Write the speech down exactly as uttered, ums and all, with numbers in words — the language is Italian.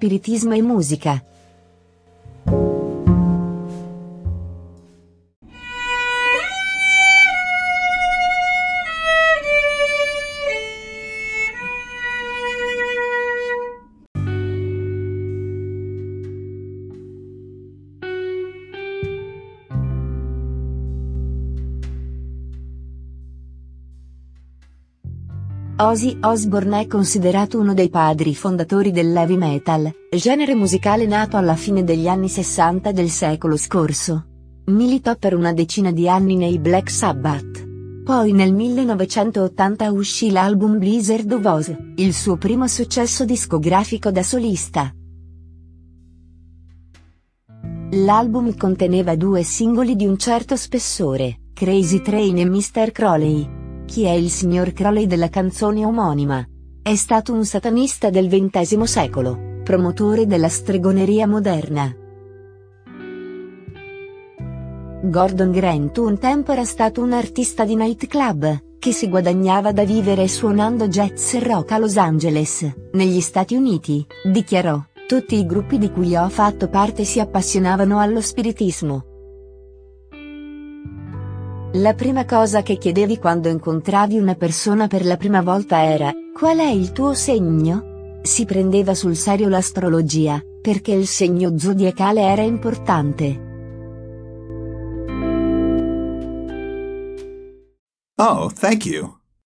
spiritismo e musica. Ozzy Osbourne è considerato uno dei padri fondatori dell'heavy metal, genere musicale nato alla fine degli anni sessanta del secolo scorso. Militò per una decina di anni nei Black Sabbath. Poi nel millenovecentottanta uscì l'album Blizzard of Ozz, il suo primo successo discografico da solista. L'album conteneva due singoli di un certo spessore, Crazy Train e mister Crowley. Chi è il signor Crowley della canzone omonima? È stato un satanista del ventesimo secolo, promotore della stregoneria moderna. Gordon Grant un tempo era stato un artista di nightclub, che si guadagnava da vivere suonando jazz e rock a Los Angeles, negli Stati Uniti, dichiarò, tutti i gruppi di cui ho fatto parte si appassionavano allo spiritismo. La prima cosa che chiedevi quando incontravi una persona per la prima volta era, qual è il tuo segno? Si prendeva sul serio l'astrologia, perché il segno zodiacale era importante. Oh, thank you.